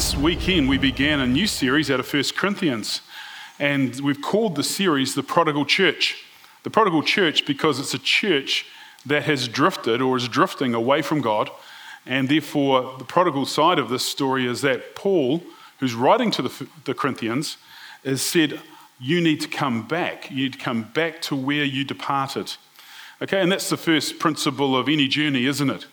last weekend, we began a new series out of 1 Corinthians, and we've called the series The Prodigal Church. The Prodigal Church because it's a church that has drifted or is drifting away from God, and therefore the prodigal side of this story is that Paul, who's writing to the Corinthians, has said, you need to come back. You need to come back to where you departed. Okay, and that's the first principle of any journey, isn't it?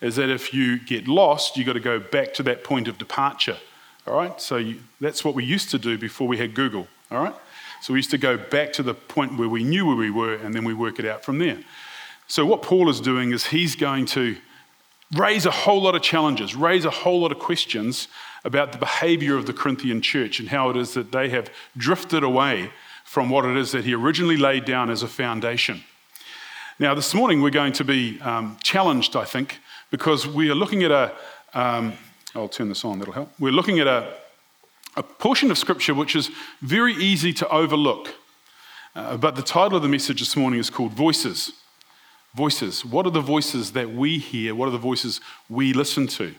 Is that if you get lost, you've got to go back to that point of departure. All right, so that's what we used to do before we had Google. All right, so we used to go back to the point where we knew where we were, and then we work it out from there. So what Paul is doing is he's going to raise a whole lot of challenges, raise a whole lot of questions about the behavior of the Corinthian church and how it is that they have drifted away from what it is that he originally laid down as a foundation. Now, this morning we're going to be challenged, I think, because we are looking at I'll turn this on, that'll help. We're looking at a portion of Scripture which is very easy to overlook. But the title of the message this morning is called Voices. Voices. What are the voices that we hear? What are the voices we listen to?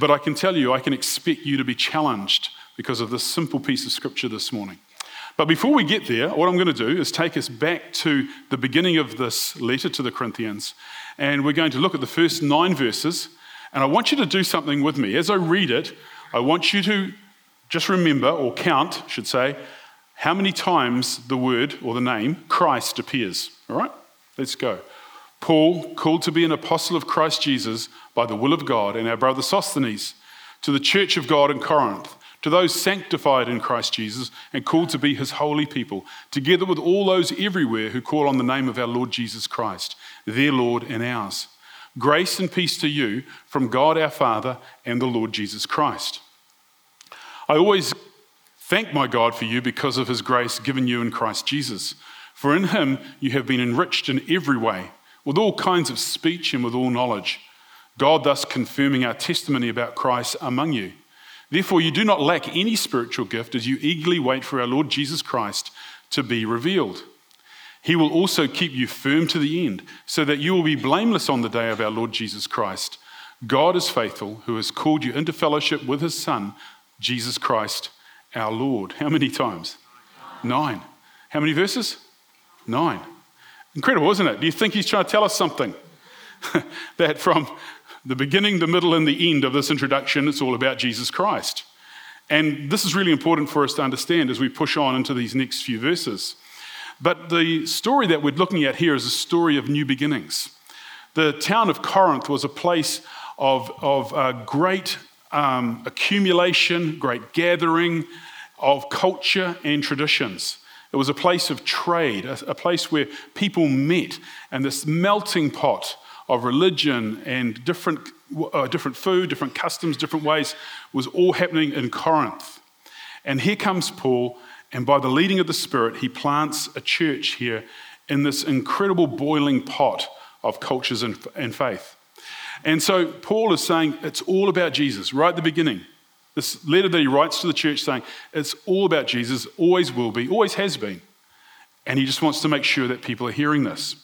But I can tell you, I can expect you to be challenged because of this simple piece of Scripture this morning. But before we get there, what I'm going to do is take us back to the beginning of this letter to the Corinthians, and we're going to look at the first 9 verses, and I want you to do something with me. As I read it, I want you to just remember, or count, I should say, how many times the word or the name Christ appears. All right? Let's go. Paul, called to be an apostle of Christ Jesus by the will of God, and our brother Sosthenes, to the church of God in Corinth, to those sanctified in Christ Jesus and called to be his holy people, together with all those everywhere who call on the name of our Lord Jesus Christ, their Lord and ours. Grace and peace to you from God our Father and the Lord Jesus Christ. I always thank my God for you because of his grace given you in Christ Jesus. For in him you have been enriched in every way, with all kinds of speech and with all knowledge, God thus confirming our testimony about Christ among you. Therefore you do not lack any spiritual gift as you eagerly wait for our Lord Jesus Christ to be revealed. He will also keep you firm to the end, so that you will be blameless on the day of our Lord Jesus Christ. God is faithful, who has called you into fellowship with his Son, Jesus Christ our Lord. How many times? 9. How many verses? 9. Incredible, isn't it? Do you think he's trying to tell us something? That from the beginning, the middle, and the end of this introduction, it's all about Jesus Christ. And this is really important for us to understand as we push on into these next few verses. But the story that we're looking at here is a story of new beginnings. The town of Corinth was a place of great accumulation, great gathering of culture and traditions. It was a place of trade, a place where people met, and this melting pot of religion and different food, different customs, different ways was all happening in Corinth. And here comes Paul, and by the leading of the Spirit, he plants a church here in this incredible boiling pot of cultures and faith. And so Paul is saying it's all about Jesus right at the beginning. This letter that he writes to the church saying, it's all about Jesus, always will be, always has been. And he just wants to make sure that people are hearing this.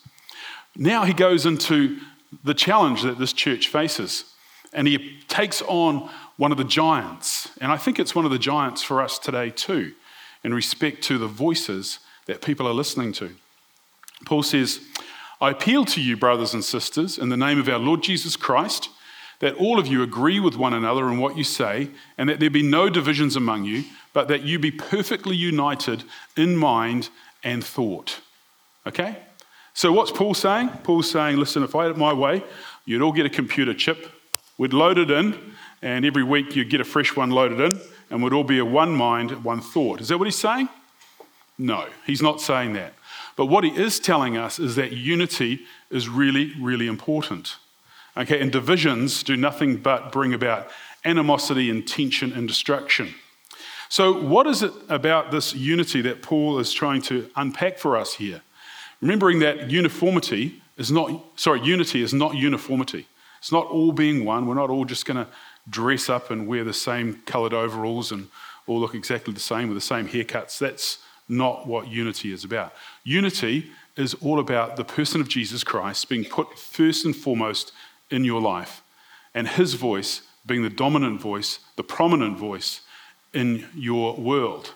Now he goes into the challenge that this church faces. And he takes on one of the giants. And I think it's one of the giants for us today too, in respect to the voices that people are listening to. Paul says, I appeal to you, brothers and sisters, in the name of our Lord Jesus Christ, that all of you agree with one another in what you say, and that there be no divisions among you, but that you be perfectly united in mind and thought. Okay? So what's Paul saying? Paul's saying, listen, if I had it my way, you'd all get a computer chip. We'd load it in, and every week you'd get a fresh one loaded in, and we'd all be a one mind, one thought. Is that what he's saying? No, he's not saying that. But what he is telling us is that unity is really, really important. Okay, and divisions do nothing but bring about animosity and tension and destruction. So what is it about this unity that Paul is trying to unpack for us here? Remembering that unity is not uniformity. It's not all being one. We're not all just going to dress up and wear the same coloured overalls and all look exactly the same with the same haircuts. That's not what unity is about. Unity is all about the person of Jesus Christ being put first and foremost in your life, and his voice being the dominant voice, the prominent voice in your world.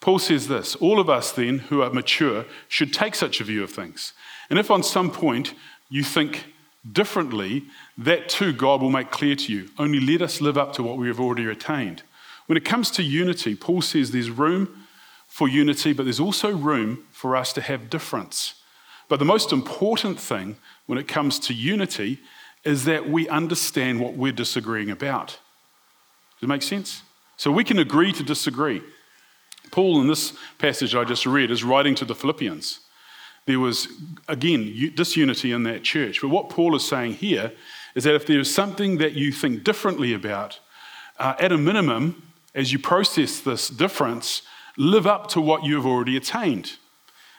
Paul says this, all of us then who are mature should take such a view of things. And if on some point you think differently, that too God will make clear to you. Only let us live up to what we have already attained. When it comes to unity, Paul says there's room for unity, but there's also room for us to have difference. But the most important thing when it comes to unity is that we understand what we're disagreeing about. Does it make sense? So we can agree to disagree. Paul, in this passage I just read, is writing to the Philippians. There was, again, disunity in that church. But what Paul is saying here is that if there is something that you think differently about, at a minimum, as you process this difference, live up to what you've already attained.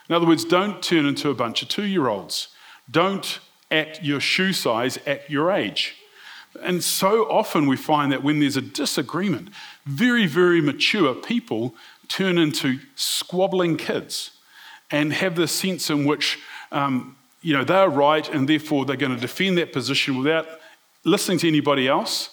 In other words, don't turn into a bunch of two-year-olds. Don't act your shoe size at your age. And so often we find that when there's a disagreement, very, very mature people turn into squabbling kids and have this sense in which they're right and therefore they're going to defend that position without listening to anybody else.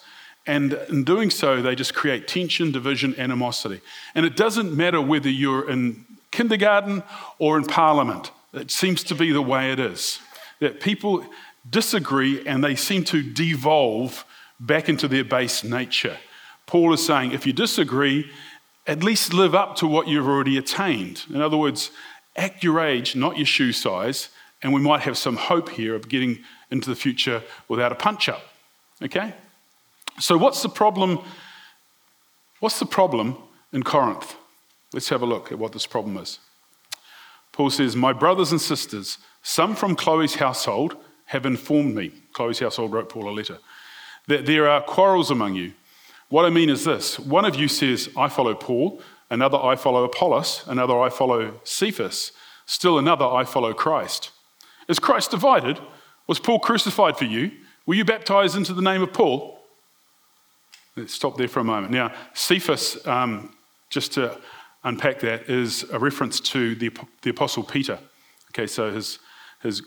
And in doing so, they just create tension, division, animosity. And it doesn't matter whether you're in kindergarten or in parliament. It seems to be the way it is, that people disagree and they seem to devolve back into their base nature. Paul is saying, if you disagree, at least live up to what you've already attained. In other words, act your age, not your shoe size, and we might have some hope here of getting into the future without a punch-up, okay? So what's the problem? What's the problem in Corinth? Let's have a look at what this problem is. Paul says, my brothers and sisters, some from Chloe's household have informed me, Chloe's household wrote Paul a letter, that there are quarrels among you. What I mean is this, one of you says, I follow Paul, another I follow Apollos, another I follow Cephas, still another I follow Christ. Is Christ divided? Was Paul crucified for you? Were you baptized into the name of Paul? Let's stop there for a moment. Now, Cephas, just to unpack that, is a reference to the Apostle Peter. Okay, so his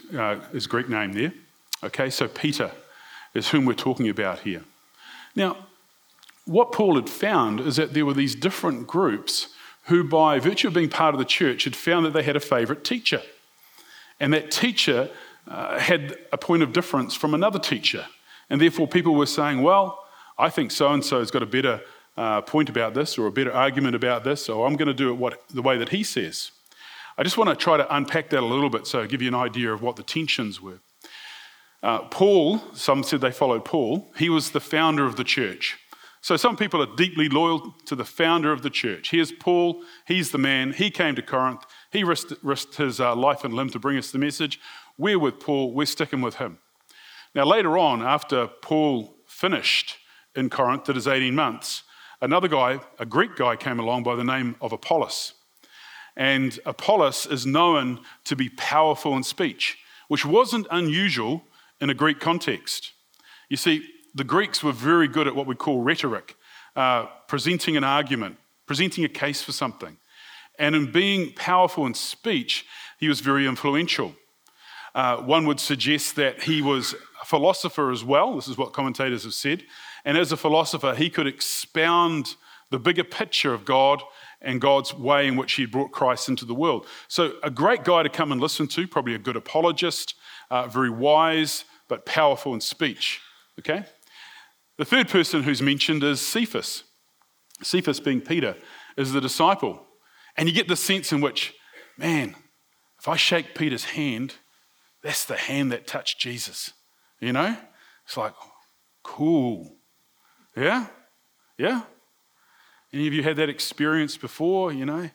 Greek name there. Okay, so Peter is whom we're talking about here. Now, what Paul had found is that there were these different groups who, by virtue of being part of the church, had found that they had a favourite teacher. And that teacher had a point of difference from another teacher. And therefore people were saying, well, I think so-and-so has got a better point about this or a better argument about this, so I'm going to do it the way that he says. I just want to try to unpack that a little bit so I'll give you an idea of what the tensions were. Paul, some said they followed Paul, he was the founder of the church. So some people are deeply loyal to the founder of the church. Here's Paul, he's the man, he came to Corinth, he risked his life and limb to bring us the message. We're with Paul, we're sticking with him. Now later on, after Paul finished in Corinth, did his 18 months, another guy, a Greek guy, came along by the name of Apollos. And Apollos is known to be powerful in speech, which wasn't unusual in a Greek context. You see, the Greeks were very good at what we call rhetoric, presenting an argument, presenting a case for something. And in being powerful in speech, he was very influential. One would suggest that he was a philosopher as well. This is what commentators have said. And as a philosopher, he could expound the bigger picture of God and God's way in which he brought Christ into the world. So a great guy to come and listen to, probably a good apologist, very wise, but powerful in speech, okay? The third person who's mentioned is Cephas. Cephas, being Peter, is the disciple. And you get the sense in which, man, if I shake Peter's hand, that's the hand that touched Jesus. You know? It's like, cool. Yeah? Yeah? Any of you had that experience before? You know?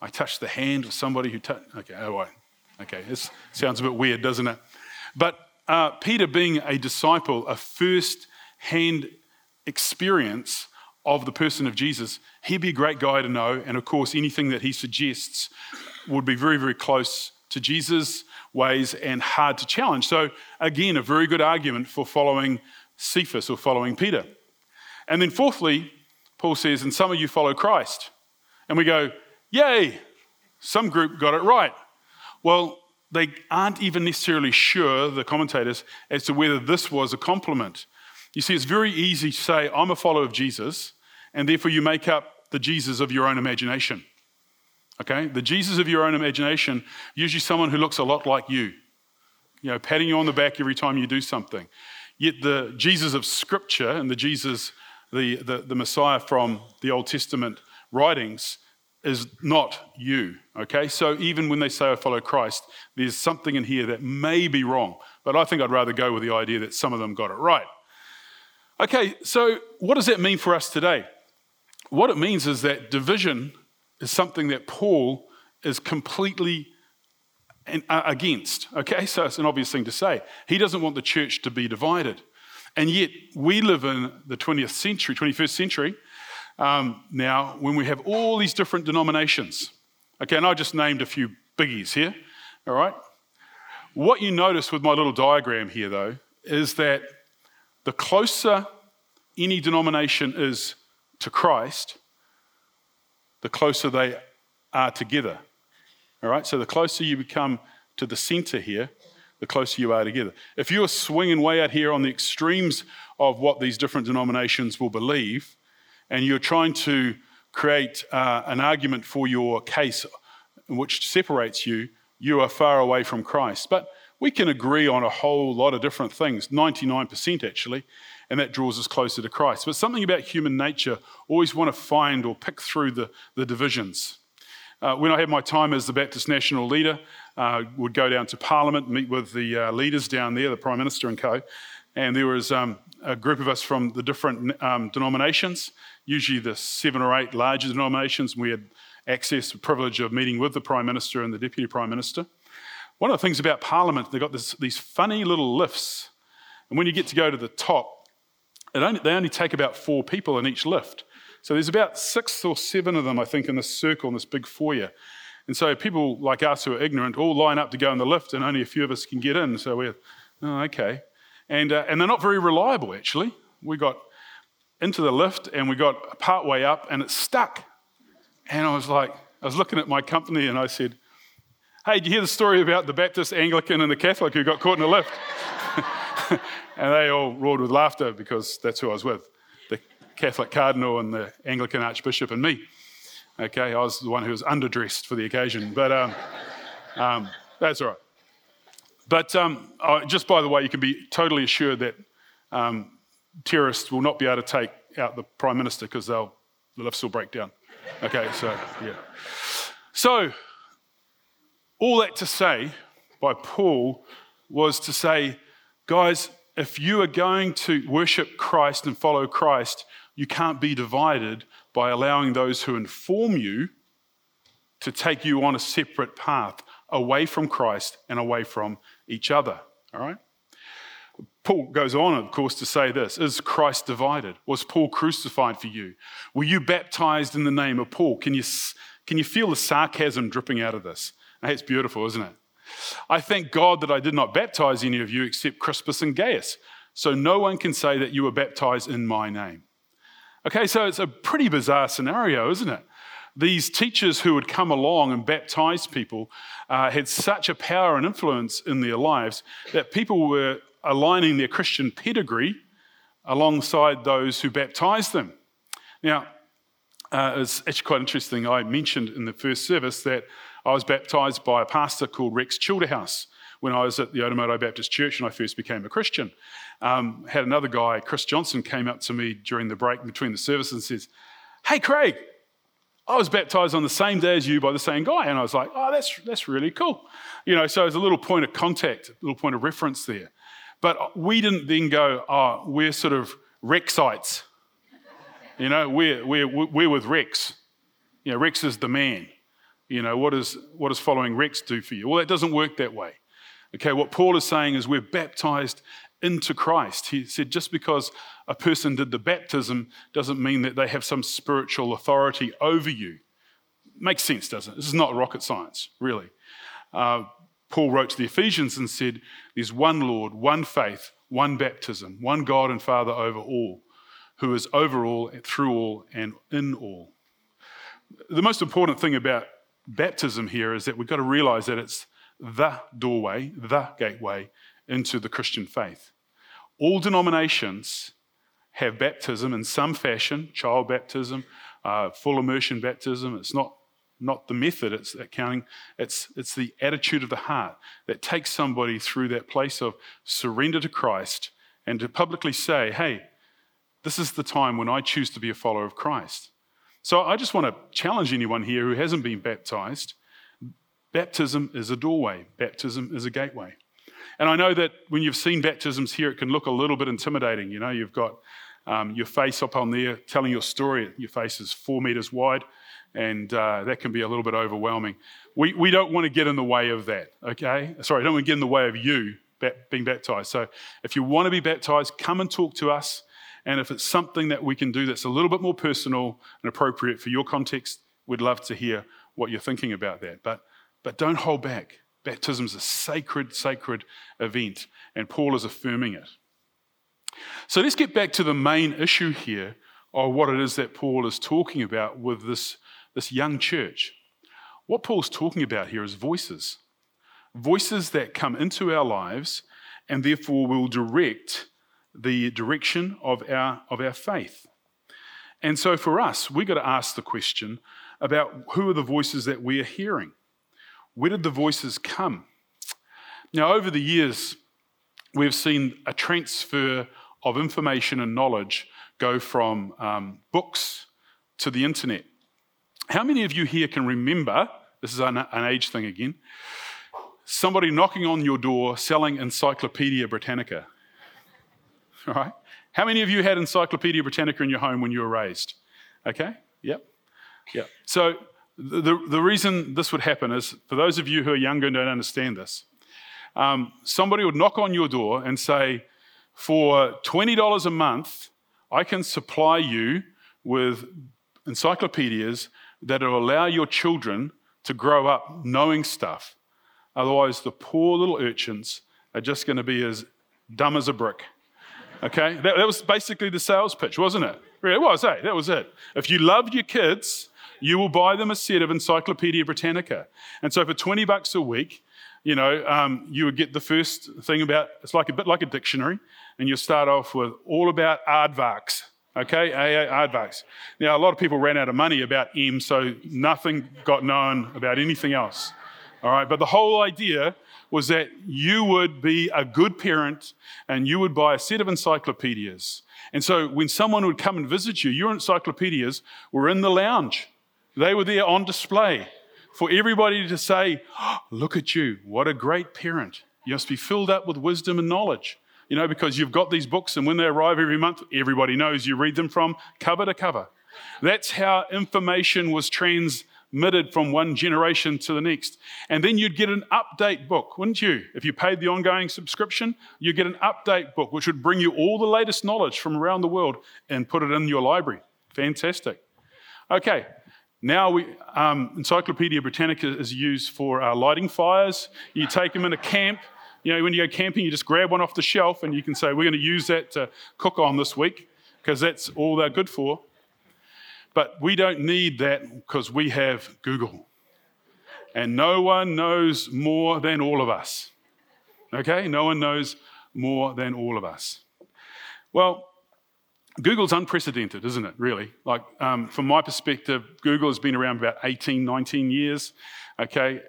I touched the hand of somebody who touched... Okay, all right. Okay, this sounds a bit weird, doesn't it? But Peter, being a disciple, a first hand experience of the person of Jesus, he'd be a great guy to know, and of course anything that he suggests would be very, very close to Jesus' ways and hard to challenge. So again, a very good argument for following Cephas or following Peter. And then fourthly, Paul says, and some of you follow Christ. And we go, yay, some group got it right. Well, they aren't even necessarily sure, the commentators, as to whether this was a compliment. You see, it's very easy to say, I'm a follower of Jesus, and therefore you make up the Jesus of your own imagination. Okay? The Jesus of your own imagination, usually someone who looks a lot like you, you know, patting you on the back every time you do something. Yet the Jesus of Scripture and the Jesus, the Messiah from the Old Testament writings is not you, okay? So even when they say I follow Christ, there's something in here that may be wrong, but I think I'd rather go with the idea that some of them got it right. Okay, so what does that mean for us today? What it means is that division is something that Paul is completely against, okay? So it's an obvious thing to say. He doesn't want the church to be divided. And yet we live in the 21st century, now when we have all these different denominations. Okay, and I just named a few biggies here, all right? What you notice with my little diagram here, though, is that the closer any denomination is to Christ, the closer they are together, all right? So the closer you become to the center here, the closer you are together. If you are swinging way out here on the extremes of what these different denominations will believe, and you're trying to create an argument for your case which separates you, you are far away from Christ. But we can agree on a whole lot of different things, 99% actually, and that draws us closer to Christ. But something about human nature, always want to find or pick through the divisions. When I had my time as the Baptist National Leader, would go down to Parliament, meet with the leaders down there, the Prime Minister and co, and there was a group of us from the different denominations, usually the 7 or 8 larger denominations. We had access, the privilege of meeting with the Prime Minister and the Deputy Prime Minister. One of the things about Parliament, they've got these funny little lifts, and when you get to go to the top, they only take about 4 people in each lift. So there's about 6 or 7 of them, I think, in this circle, in this big foyer. And so people like us who are ignorant all line up to go in the lift, and only a few of us can get in. So we're, oh, okay. And they're not very reliable, actually. We got into the lift, and we got partway up, and it stuck. And I was looking at my company, and I said, hey, did you hear the story about the Baptist, Anglican, and the Catholic who got caught in a lift? And they all roared with laughter because that's who I was with. Catholic Cardinal and the Anglican Archbishop and me. Okay, I was the one who was underdressed for the occasion, but that's all right. But just by the way, you can be totally assured that terrorists will not be able to take out the Prime Minister because the lifts will break down. Okay, so yeah. So all that to say by Paul was to say, guys, if you are going to worship Christ and follow Christ, you can't be divided by allowing those who inform you to take you on a separate path away from Christ and away from each other, all right? Paul goes on, of course, to say this. Is Christ divided? Was Paul crucified for you? Were you baptized in the name of Paul? Can you feel the sarcasm dripping out of this? Hey, it's beautiful, isn't it? I thank God that I did not baptize any of you except Crispus and Gaius, so no one can say that you were baptized in my name. Okay, so it's a pretty bizarre scenario, isn't it? These teachers who would come along and baptize people had such a power and influence in their lives that people were aligning their Christian pedigree alongside those who baptized them. Now, it's actually quite interesting. I mentioned in the first service that I was baptised by a pastor called Rex Childerhouse when I was at the Otamoto Baptist Church and I first became a Christian. Had another guy, Chris Johnson, came up to me during the break between the services and says, hey, Craig, I was baptised on the same day as you by the same guy. And I was like, oh, that's really cool. You know, so it was a little point of contact, a little point of reference there. But we didn't then go, oh, we're sort of Rexites. You know, we're with Rex. You know, Rex is the man. You know, what does following Rex do for you? Well, that doesn't work that way. Okay, what Paul is saying is we're baptized into Christ. He said just because a person did the baptism doesn't mean that they have some spiritual authority over you. Makes sense, doesn't it? This is not rocket science, really. Paul wrote to the Ephesians and said, there's one Lord, one faith, one baptism, one God and Father over all, who is over all, through all, and in all. The most important thing about baptism here is that we've got to realize that it's the doorway, the gateway into the Christian faith. All denominations have baptism in some fashion, child baptism, full immersion baptism. It's not the method, it's accounting. It's the attitude of the heart that takes somebody through that place of surrender to Christ and to publicly say, hey, this is the time when I choose to be a follower of Christ. So I just want to challenge anyone here who hasn't been baptized. Baptism is a doorway. Baptism is a gateway. And I know that when you've seen baptisms here, it can look a little bit intimidating. You know, you've got your face up on there telling your story. Your face is 4 meters wide, and that can be a little bit overwhelming. We don't want to get in the way of that, okay? Sorry, I don't want to get in the way of you being baptized. So if you want to be baptized, come and talk to us. And if it's something that we can do that's a little bit more personal and appropriate for your context, we'd love to hear what you're thinking about that. But don't hold back. Baptism is a sacred, sacred event, and Paul is affirming it. So let's get back to the main issue here of what it is that Paul is talking about with this young church. What Paul's talking about here is voices. Voices that come into our lives and therefore will direct the direction of our faith. And so for us, we've got to ask the question about who are the voices that we are hearing? Where did the voices come? Now, over the years, we've seen a transfer of information and knowledge go from books to the internet. How many of you here can remember, this is an age thing again, somebody knocking on your door selling Encyclopedia Britannica? All right. How many of you had Encyclopedia Britannica in your home when you were raised? Okay, yep. So the reason this would happen is, for those of you who are younger and don't understand this, somebody would knock on your door and say, for $20 a month, I can supply you with encyclopedias that will allow your children to grow up knowing stuff. Otherwise, the poor little urchins are just going to be as dumb as a brick. Okay, that was basically the sales pitch, wasn't it? It was, hey, that was it. If you loved your kids, you will buy them a set of Encyclopedia Britannica. And so for $20 a week, you know, you would get the first thing about, it's like a bit like a dictionary, and you'll start off with all about aardvarks, okay, aardvarks. Now, a lot of people ran out of money about M, so nothing got known about anything else, all right? But the whole idea was that you would be a good parent and you would buy a set of encyclopedias. And so when someone would come and visit you, your encyclopedias were in the lounge. They were there on display for everybody to say, oh, look at you, what a great parent. You must be filled up with wisdom and knowledge, you know, because you've got these books, and when they arrive every month, everybody knows you read them from cover to cover. That's how information was transmitted from one generation to the next. And then you'd get an update book, wouldn't you? If you paid the ongoing subscription, you'd get an update book, which would bring you all the latest knowledge from around the world and put it in your library. Fantastic. Okay, now Encyclopedia Britannica is used for lighting fires. You take them in a camp. You know, when you go camping, you just grab one off the shelf and you can say, we're going to use that to cook on this week because that's all they're good for. But we don't need that because we have Google. And no one knows more than all of us. Okay? No one knows more than all of us. Well, Google's unprecedented, isn't it, really? Like, from my perspective, Google has been around about 18, 19 years. Okay?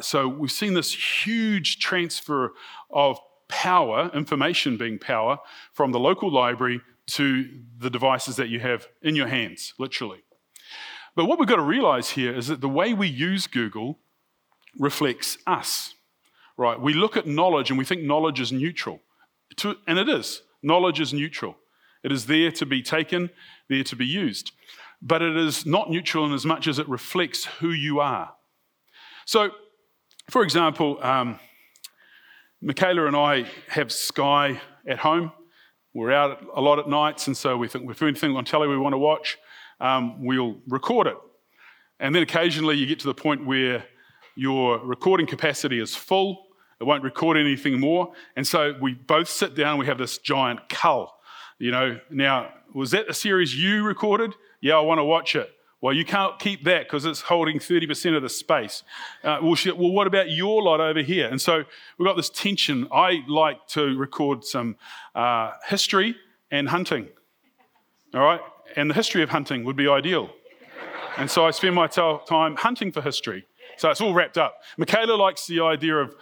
So we've seen this huge transfer of power, information being power, from the local library to the devices that you have in your hands, literally. But what we've got to realize here is that the way we use Google reflects us, right? We look at knowledge and we think knowledge is neutral, and it is. Knowledge is neutral. It is there to be taken, there to be used. But it is not neutral in as much as it reflects who you are. So, for example, Michaela and I have Sky at home. We're out a lot at nights, and so we think if anything on telly we want to watch, we'll record it. And then occasionally you get to the point where your recording capacity is full, it won't record anything more, and so we both sit down and we have this giant cull. You know, now, was that a series you recorded? Yeah, I want to watch it. Well, you can't keep that because it's holding 30% of the space. Well, what about your lot over here? And so we've got this tension. I like to record some history and hunting. all right? And the history of hunting would be ideal. And so I spend my time hunting for history. So it's all wrapped up. Michaela likes the idea of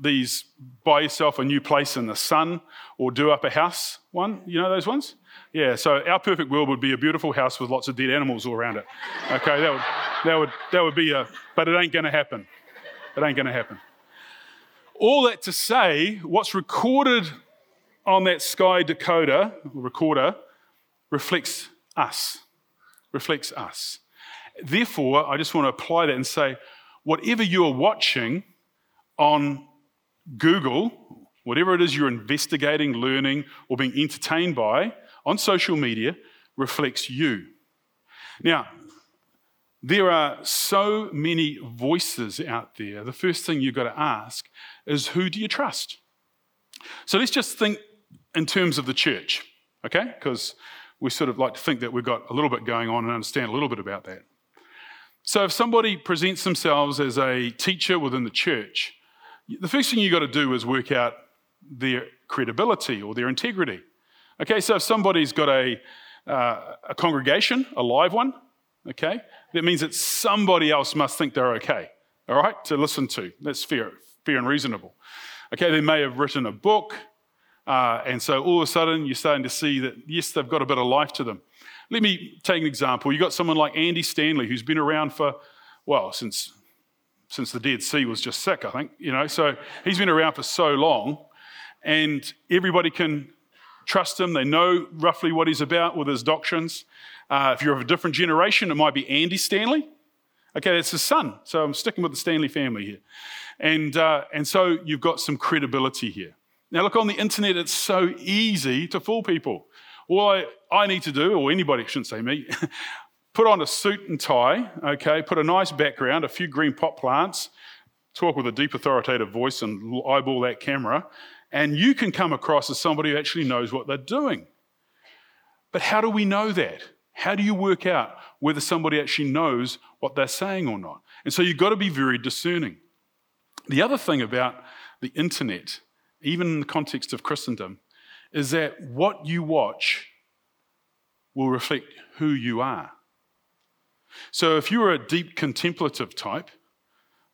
these buy yourself a new place in the sun or do up a house one. You know those ones? Yeah, so our perfect world would be a beautiful house with lots of dead animals all around it. Okay, that would be a... But it ain't going to happen. It ain't going to happen. All that to say, what's recorded on that Sky decoder, or recorder, reflects us. Reflects us. Therefore, I just want to apply that and say, whatever you are watching on Google, whatever it is you're investigating, learning, or being entertained by on social media reflects you. Now, there are so many voices out there. The first thing you've got to ask is, who do you trust? So let's just think in terms of the church, okay? Because we sort of like to think that we've got a little bit going on and understand a little bit about that. So if somebody presents themselves as a teacher within the church, the first thing you've got to do is work out their credibility or their integrity. Okay, so if somebody's got a congregation, a live one, okay, that means that somebody else must think they're okay, all right, to listen to. That's fair and reasonable. Okay, they may have written a book, and so all of a sudden you're starting to see that, yes, they've got a bit of life to them. Let me take an example. You've got someone like Andy Stanley, who's been around for, well, since the Dead Sea was just sick, I think, you know, so he's been around for so long, and everybody can trust him. They know roughly what he's about with his doctrines. If you're of a different generation, it might be Andy Stanley. Okay, that's his son, so I'm sticking with the Stanley family here. And so you've got some credibility here. Now look, on the internet, it's so easy to fool people. All I need to do, or anybody, shouldn't say me, put on a suit and tie, okay, put a nice background, a few green pot plants, talk with a deep authoritative voice and eyeball that camera, and you can come across as somebody who actually knows what they're doing. But how do we know that? How do you work out whether somebody actually knows what they're saying or not? And so you've got to be very discerning. The other thing about the internet, even in the context of Christendom, is that what you watch will reflect who you are. So if you're a deep contemplative type,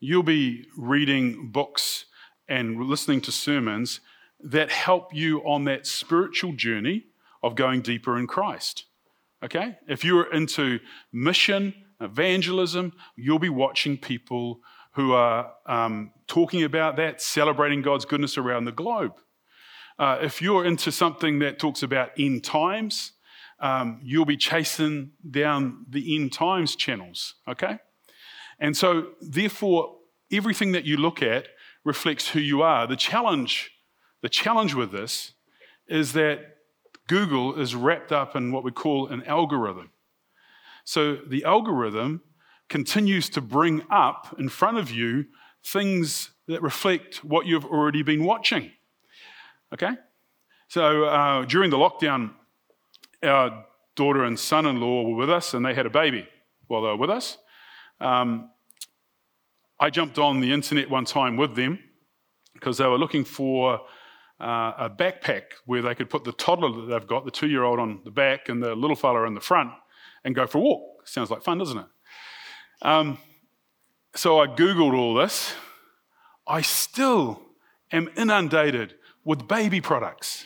you'll be reading books and listening to sermons that help you on that spiritual journey of going deeper in Christ, okay? If you're into mission, evangelism, you'll be watching people who are talking about that, celebrating God's goodness around the globe. If you're into something that talks about end times, you'll be chasing down the end times channels, okay? And so, therefore, everything that you look at reflects who you are. The challenge with this is that Google is wrapped up in what we call an algorithm. So the algorithm continues to bring up in front of you things that reflect what you've already been watching, okay? So during the lockdown, our daughter and son-in-law were with us and they had a baby while they were with us. I jumped on the internet one time with them because they were looking for a backpack where they could put the toddler that they've got, the 2-year-old on the back and the little fella in the front, and go for a walk. Sounds like fun, doesn't it? So I Googled all this. I still am inundated with baby products.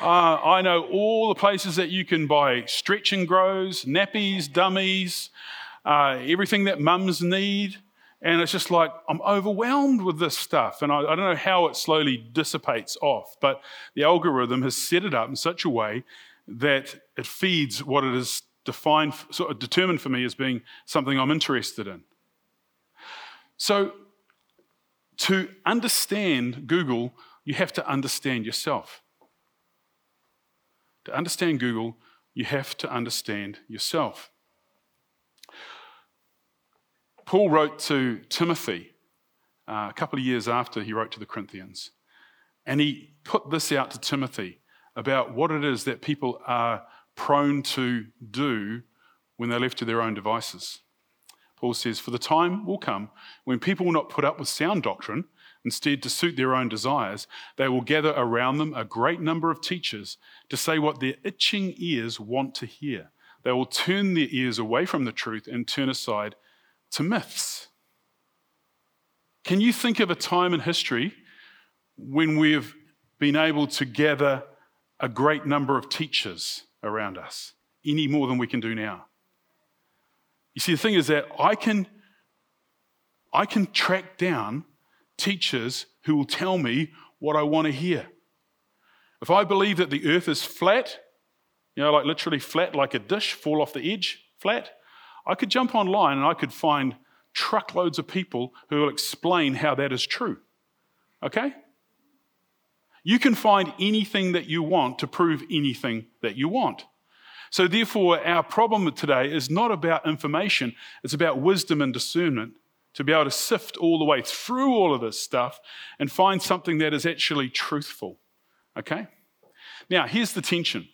I know all the places that you can buy stretch and grows, nappies, dummies, everything that mums need. And it's just like, I'm overwhelmed with this stuff. And I don't know how it slowly dissipates off, but the algorithm has set it up in such a way that it feeds what it is defined, sort of determined for me as being something I'm interested in. So to understand Google, you have to understand yourself. To understand Google, you have to understand yourself. Paul wrote to Timothy a couple of years after he wrote to the Corinthians, and he put this out to Timothy about what it is that people are prone to do when they're left to their own devices. Paul says, "For the time will come when people will not put up with sound doctrine, Instead, to suit their own desires, they will gather around them a great number of teachers to say what their itching ears want to hear. They will turn their ears away from the truth and turn aside to myths. Can you think of a time in history when we've been able to gather a great number of teachers around us, any more than we can do now? You see, the thing is that I can track down teachers who will tell me what I want to hear. If I believe that the earth is flat, you know, like literally flat, like a dish, fall off the edge, flat, I could jump online and I could find truckloads of people who will explain how that is true. Okay? You can find anything that you want to prove anything that you want. So therefore, our problem today is not about information. It's about wisdom and discernment to be able to sift all the way through all of this stuff and find something that is actually truthful. Okay? Now, here's the tension.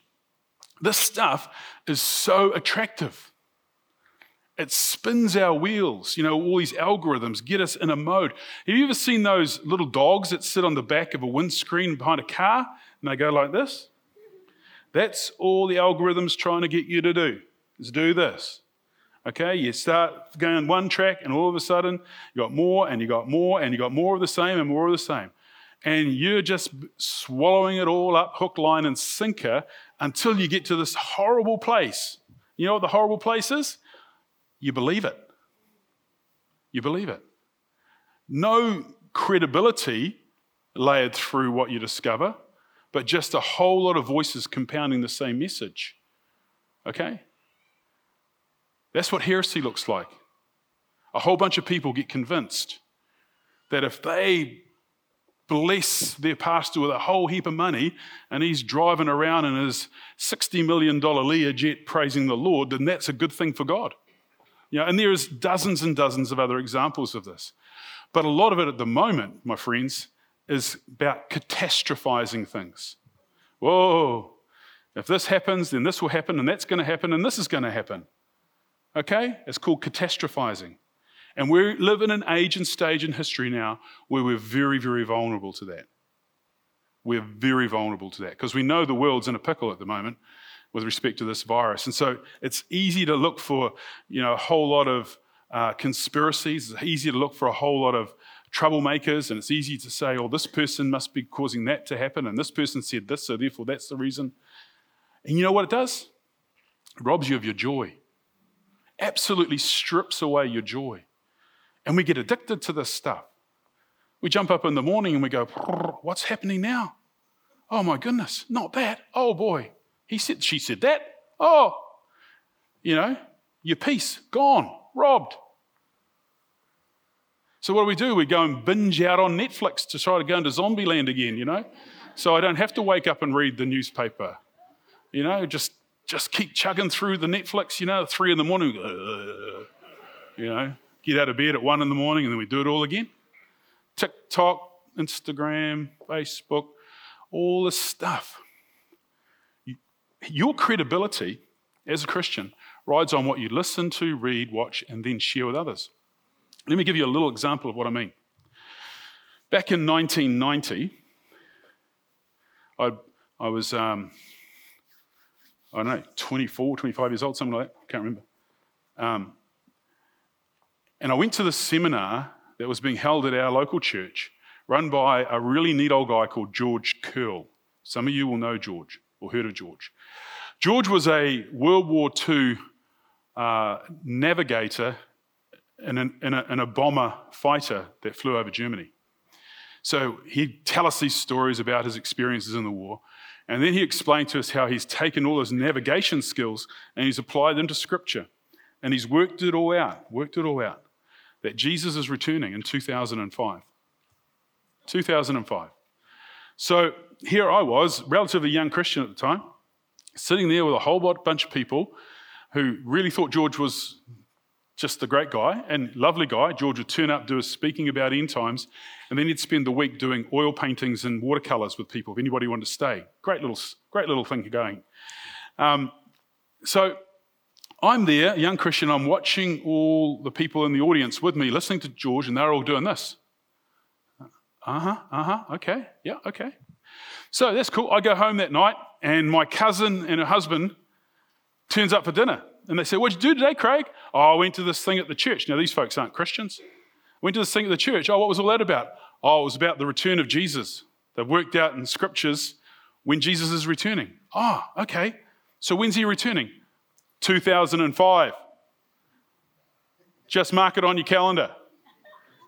This stuff is so attractive. It spins our wheels. You know, all these algorithms get us in a mode. Have you ever seen those little dogs that sit on the back of a windscreen behind a car and they go like this? That's all the algorithm's trying to get you to do, is do this. Okay, you start going one track and all of a sudden you got more and you got more and you got more of the same and more of the same. And you're just swallowing it all up, hook, line and sinker, until you get to this horrible place. You know what the horrible place is? You believe it. You believe it. No credibility layered through what you discover, but just a whole lot of voices compounding the same message. Okay? That's what heresy looks like. A whole bunch of people get convinced that if they bless their pastor with a whole heap of money and he's driving around in his $60 million Learjet praising the Lord, then that's a good thing for God. You know, and there is dozens and dozens of other examples of this. But a lot of it at the moment, my friends, is about catastrophizing things. Whoa, if this happens, then this will happen, and that's going to happen, and this is going to happen. Okay? It's called catastrophizing. And we live in an age and stage in history now where we're very, very vulnerable to that. We're very vulnerable to that because we know the world's in a pickle at the moment with respect to this virus. And so it's easy to look for, you know, a whole lot of conspiracies. It's easy to look for a whole lot of troublemakers. And it's easy to say, oh, this person must be causing that to happen. And this person said this, so therefore that's the reason. And you know what it does? It robs you of your joy. Absolutely strips away your joy. And we get addicted to this stuff. We jump up in the morning and we go, what's happening now? Oh my goodness, not that. Oh boy, he said, she said that. Oh, you know, your peace, gone, robbed. So what do? We go and binge out on Netflix to try to go into zombie land again, you know? So I don't have to wake up and read the newspaper. You know, just keep chugging through the Netflix, you know, at 3 a.m, you know, get out of bed at 1 a.m, and then we do it all again. TikTok, Instagram, Facebook, all this stuff. Your credibility as a Christian rides on what you listen to, read, watch, and then share with others. Let me give you a little example of what I mean. Back in 1990, I was... I don't know, 24, 25 years old, something like that, can't remember. And I went to this seminar that was being held at our local church, run by a really neat old guy called George Curl. Some of you will know George, or heard of George. George was a World War II navigator in a bomber fighter that flew over Germany. So he'd tell us these stories about his experiences in the war. And then he explained to us how he's taken all those navigation skills and he's applied them to Scripture. And he's worked it all out, that Jesus is returning in 2005. 2005. So here I was, relatively young Christian at the time, sitting there with a whole bunch of people who really thought George was just the great guy and lovely guy. George would turn up, do his speaking about end times, and then he'd spend the week doing oil paintings and watercolours with people if anybody wanted to stay. Great little thing going. So I'm there, a young Christian, I'm watching all the people in the audience with me, listening to George, and they're all doing this. Okay. So that's cool. I go home that night and my cousin and her husband turns up for dinner. And they say, what'd you do today, Craig? Oh, I went to this thing at the church. Now, these folks aren't Christians. Went to this thing at the church. Oh, what was all that about? Oh, it was about the return of Jesus. They've worked out in scriptures when Jesus is returning. Oh, okay. So when's he returning? 2005. Just mark it on your calendar.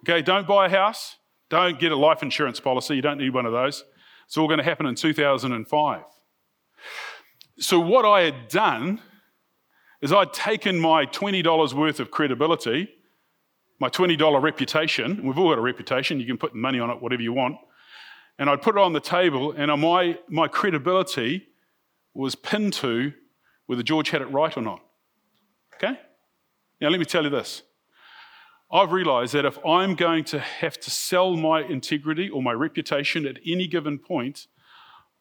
Okay, don't buy a house. Don't get a life insurance policy. You don't need one of those. It's all going to happen in 2005. So what I had done is I'd taken my $20 worth of credibility, my $20 reputation, we've all got a reputation, you can put money on it, whatever you want, and I'd put it on the table, and my credibility was pinned to whether George had it right or not. Okay? Now let me tell you this. I've realised that if I'm going to have to sell my integrity or my reputation at any given point,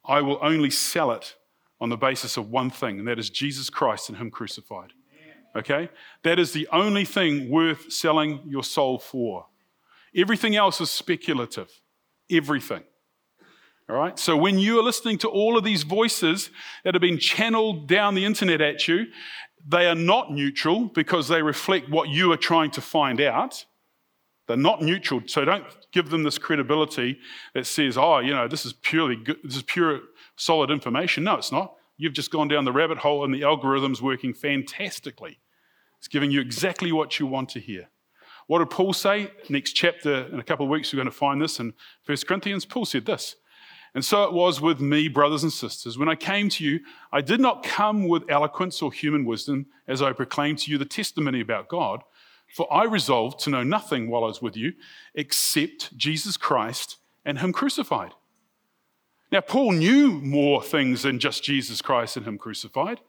I will only sell it on the basis of one thing, and that is Jesus Christ and him crucified. Okay? That is the only thing worth selling your soul for. Everything else is speculative. Everything. All right? So when you are listening to all of these voices that have been channeled down the internet at you, they are not neutral because they reflect what you are trying to find out. They're not neutral, so don't give them this credibility that says, oh, you know, this is purely good, this is pure solid information. No, it's not. You've just gone down the rabbit hole and the algorithm's working fantastically. It's giving you exactly what you want to hear. What did Paul say? Next chapter, in a couple of weeks, we're going to find this in 1 Corinthians. Paul said this, and so it was with me, brothers and sisters. When I came to you, I did not come with eloquence or human wisdom as I proclaimed to you the testimony about God, for I resolved to know nothing while I was with you except Jesus Christ and him crucified. Now, Paul knew more things than just Jesus Christ and him crucified.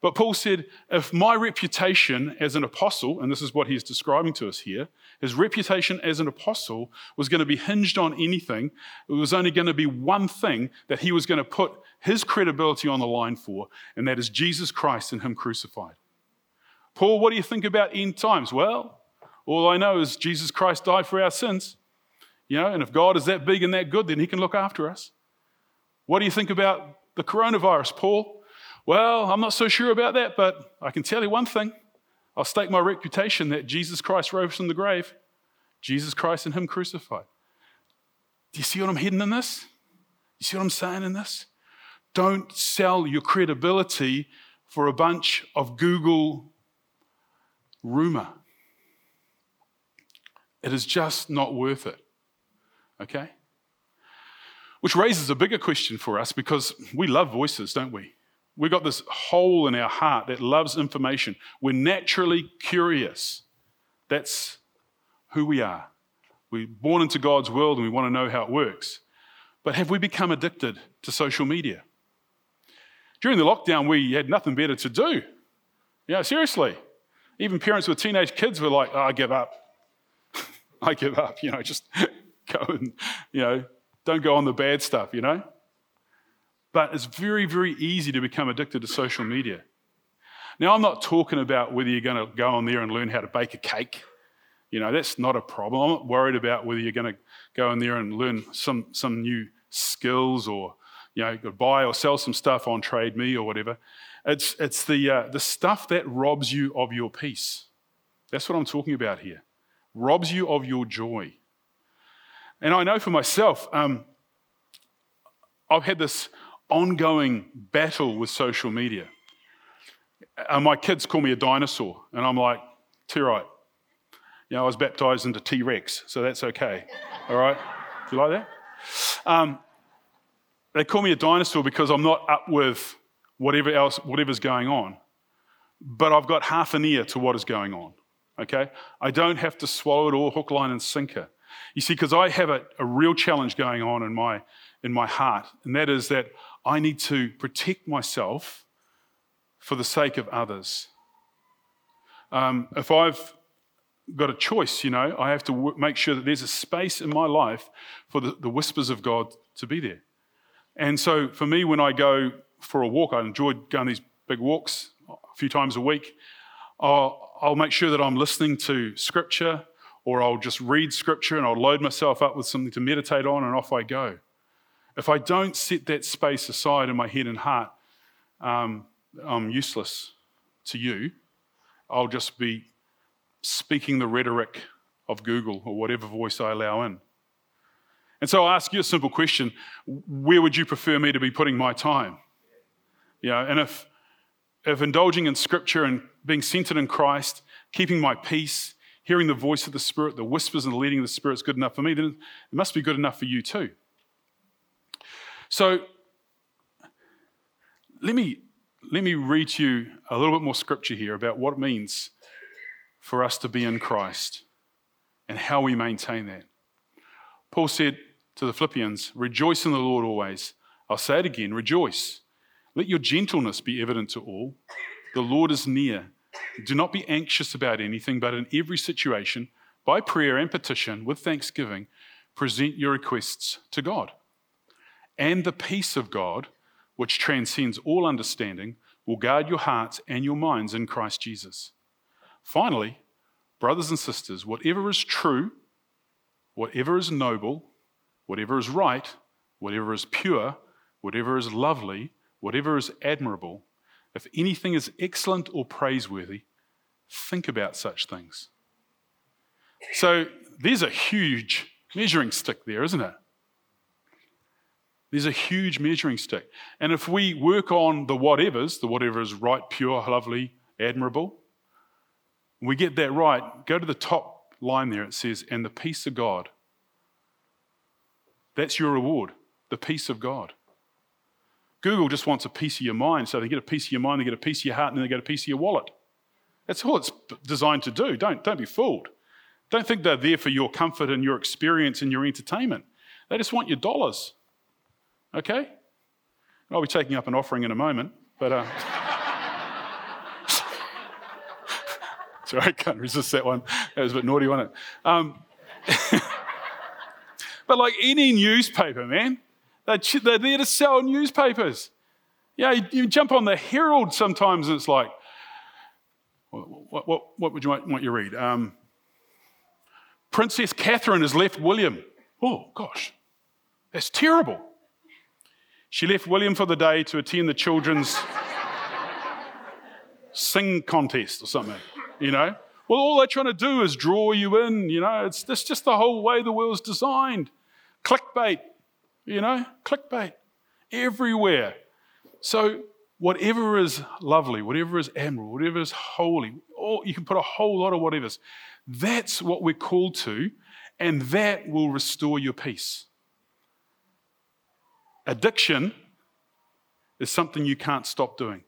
But Paul said, if my reputation as an apostle, and this is what he's describing to us here, his reputation as an apostle was going to be hinged on anything, it was only going to be one thing that he was going to put his credibility on the line for, and that is Jesus Christ and him crucified. Paul, what do you think about end times? Well, all I know is Jesus Christ died for our sins. You know, and if God is that big and that good, then he can look after us. What do you think about the coronavirus, Paul? Well, I'm not so sure about that, but I can tell you one thing. I'll stake my reputation that Jesus Christ rose from the grave. Jesus Christ and him crucified. Do you see what I'm heading in this? You see what I'm saying in this? Don't sell your credibility for a bunch of Google rumor. It is just not worth it. Okay? Which raises a bigger question for us because we love voices, don't we? We've got this hole in our heart that loves information. We're naturally curious. That's who we are. We're born into God's world and we want to know how it works. But have we become addicted to social media? During the lockdown, we had nothing better to do. Yeah, seriously. Even parents with teenage kids were like, oh, I give up. I give up, you know, just go and, you know, don't go on the bad stuff, you know. But it's very, very easy to become addicted to social media. Now, I'm not talking about whether you're going to go on there and learn how to bake a cake. You know, that's not a problem. I'm not worried about whether you're going to go in there and learn some new skills or, you know, buy or sell some stuff on Trade Me or whatever. It's the stuff that robs you of your peace. That's what I'm talking about here. Robs you of your joy. And I know for myself, I've had this ongoing battle with social media. My kids call me a dinosaur, and I'm like, too right. You know, I was baptised into T-Rex, so that's okay. All right? Do you like that? They call me a dinosaur because I'm not up with whatever's going on, but I've got half an ear to what is going on, okay? I don't have to swallow it all hook, line, and sinker. You see, because I have a real challenge going on in my heart, and that is that I need to protect myself for the sake of others. If I've got a choice, you know, I have to make sure that there's a space in my life for the whispers of God to be there. And so for me, when I go for a walk, I enjoyed going these big walks a few times a week, I'll make sure that I'm listening to scripture or I'll just read scripture and I'll load myself up with something to meditate on, and off I go. If I don't set that space aside in my head and heart, I'm useless to you. I'll just be speaking the rhetoric of Google or whatever voice I allow in. And so I'll ask you a simple question. Where would you prefer me to be putting my time? You know, and if indulging in scripture and being centered in Christ, keeping my peace, hearing the voice of the Spirit, the whispers and the leading of the Spirit is good enough for me, then it must be good enough for you too. So let me read to you a little bit more scripture here about what it means for us to be in Christ and how we maintain that. Paul said to the Philippians, "Rejoice in the Lord always." I'll say it again, rejoice. "Let your gentleness be evident to all. The Lord is near. Do not be anxious about anything, but in every situation, by prayer and petition, with thanksgiving, present your requests to God. And the peace of God, which transcends all understanding, will guard your hearts and your minds in Christ Jesus. Finally, brothers and sisters, whatever is true, whatever is noble, whatever is right, whatever is pure, whatever is lovely, whatever is admirable, if anything is excellent or praiseworthy, think about such things." So there's a huge measuring stick there, isn't it? There's a huge measuring stick. And if we work on the whatever is right, pure, lovely, admirable, we get that right, go to the top line there, it says, "and the peace of God." That's your reward, the peace of God. Google just wants a piece of your mind, so they get a piece of your mind, they get a piece of your heart, and then they get a piece of your wallet. That's all it's designed to do. Don't be fooled. Don't think they're there for your comfort and your experience and your entertainment. They just want your dollars. Okay? I'll be taking up an offering in a moment, but sorry, I can't resist that one. That was a bit naughty, wasn't it? But like any newspaper, man, they're there to sell newspapers. Yeah, you jump on the Herald sometimes, and it's like, what would you want you to read? Princess Catherine has left William. Oh gosh, that's terrible. She left William for the day to attend the children's sing contest or something, you know. Well, all they're trying to do is draw you in, you know. It's just the whole way the world's designed. Clickbait, you know, clickbait everywhere. So whatever is lovely, whatever is admirable, whatever is holy, you can put a whole lot of whatevers. That's what we're called to, and that will restore your peace. Addiction is something you can't stop doing.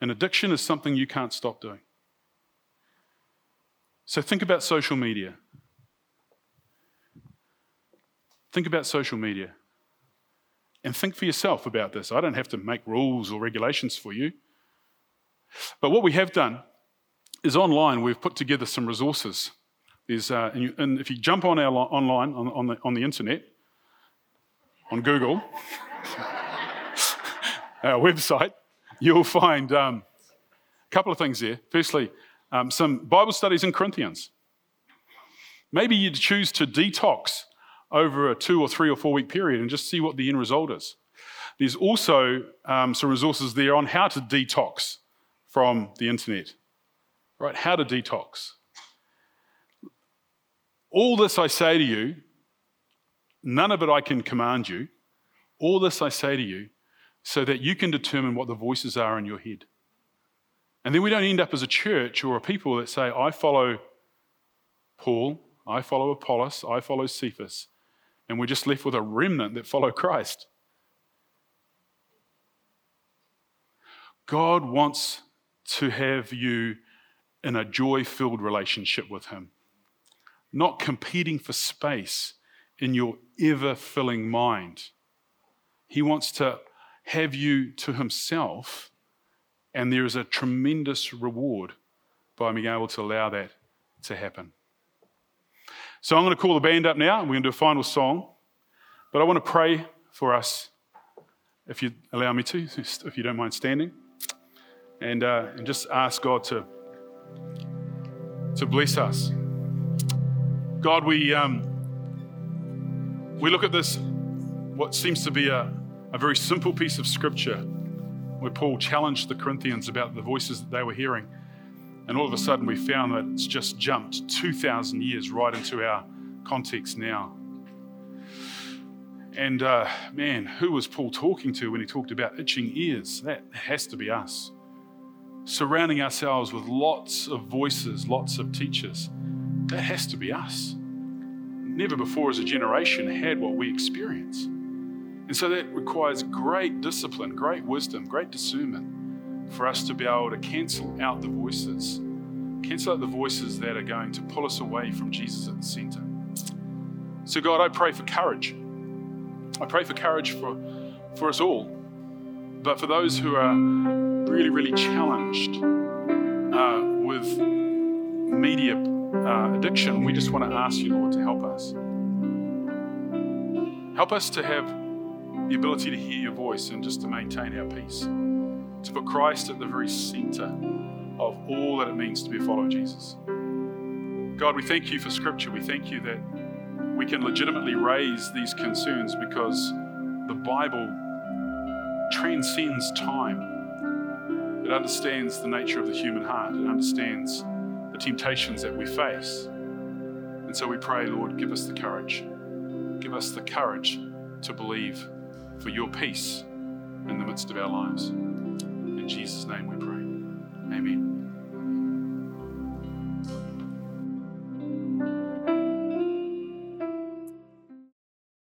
An addiction is something you can't stop doing. So think about social media. Think about social media. And think for yourself about this. I don't have to make rules or regulations for you. But what we have done is online, we've put together some resources. And if you jump on our online, on the internet, on Google, our website, you'll find a couple of things there. Firstly, some Bible studies in Corinthians. Maybe you'd choose to detox over a 2 or 3 or 4 week period and just see what the end result is. There's also some resources there on how to detox from the internet, right? How to detox. All this I say to you, none of it I can command you. All this I say to you so that you can determine what the voices are in your head. And then we don't end up as a church or a people that say, I follow Paul, I follow Apollos, I follow Cephas, and we're just left with a remnant that follow Christ. God wants to have you in a joy-filled relationship with him, not competing for space in your ever-filling mind. He wants to have you to himself, and there is a tremendous reward by being able to allow that to happen. So I'm going to call the band up now, and we're going to do a final song, but I want to pray for us, if you allow me to, if you don't mind standing, and just ask God to bless us. God, we look at this, what seems to be a very simple piece of scripture where Paul challenged the Corinthians about the voices that they were hearing. And all of a sudden we found that it's just jumped 2,000 years right into our context now. And man, who was Paul talking to when he talked about itching ears? That has to be us. Surrounding ourselves with lots of voices, lots of teachers. That has to be us. Never before as a generation had what we experience. And so that requires great discipline, great wisdom, great discernment for us to be able to cancel out the voices that are going to pull us away from Jesus at the center. So God, I pray for courage. I pray for courage for us all, but for those who are really, really challenged with media addiction, we just want to ask you, Lord, to help us. Help us to have the ability to hear your voice and just to maintain our peace, to put Christ at the very center of all that it means to be a follower of Jesus. God, we thank you for Scripture. We thank you that we can legitimately raise these concerns because the Bible transcends time. It understands the nature of the human heart. It understands the temptations that we face. And so we pray, Lord, give us the courage. Give us the courage to believe for your peace in the midst of our lives. In Jesus' name we pray. Amen.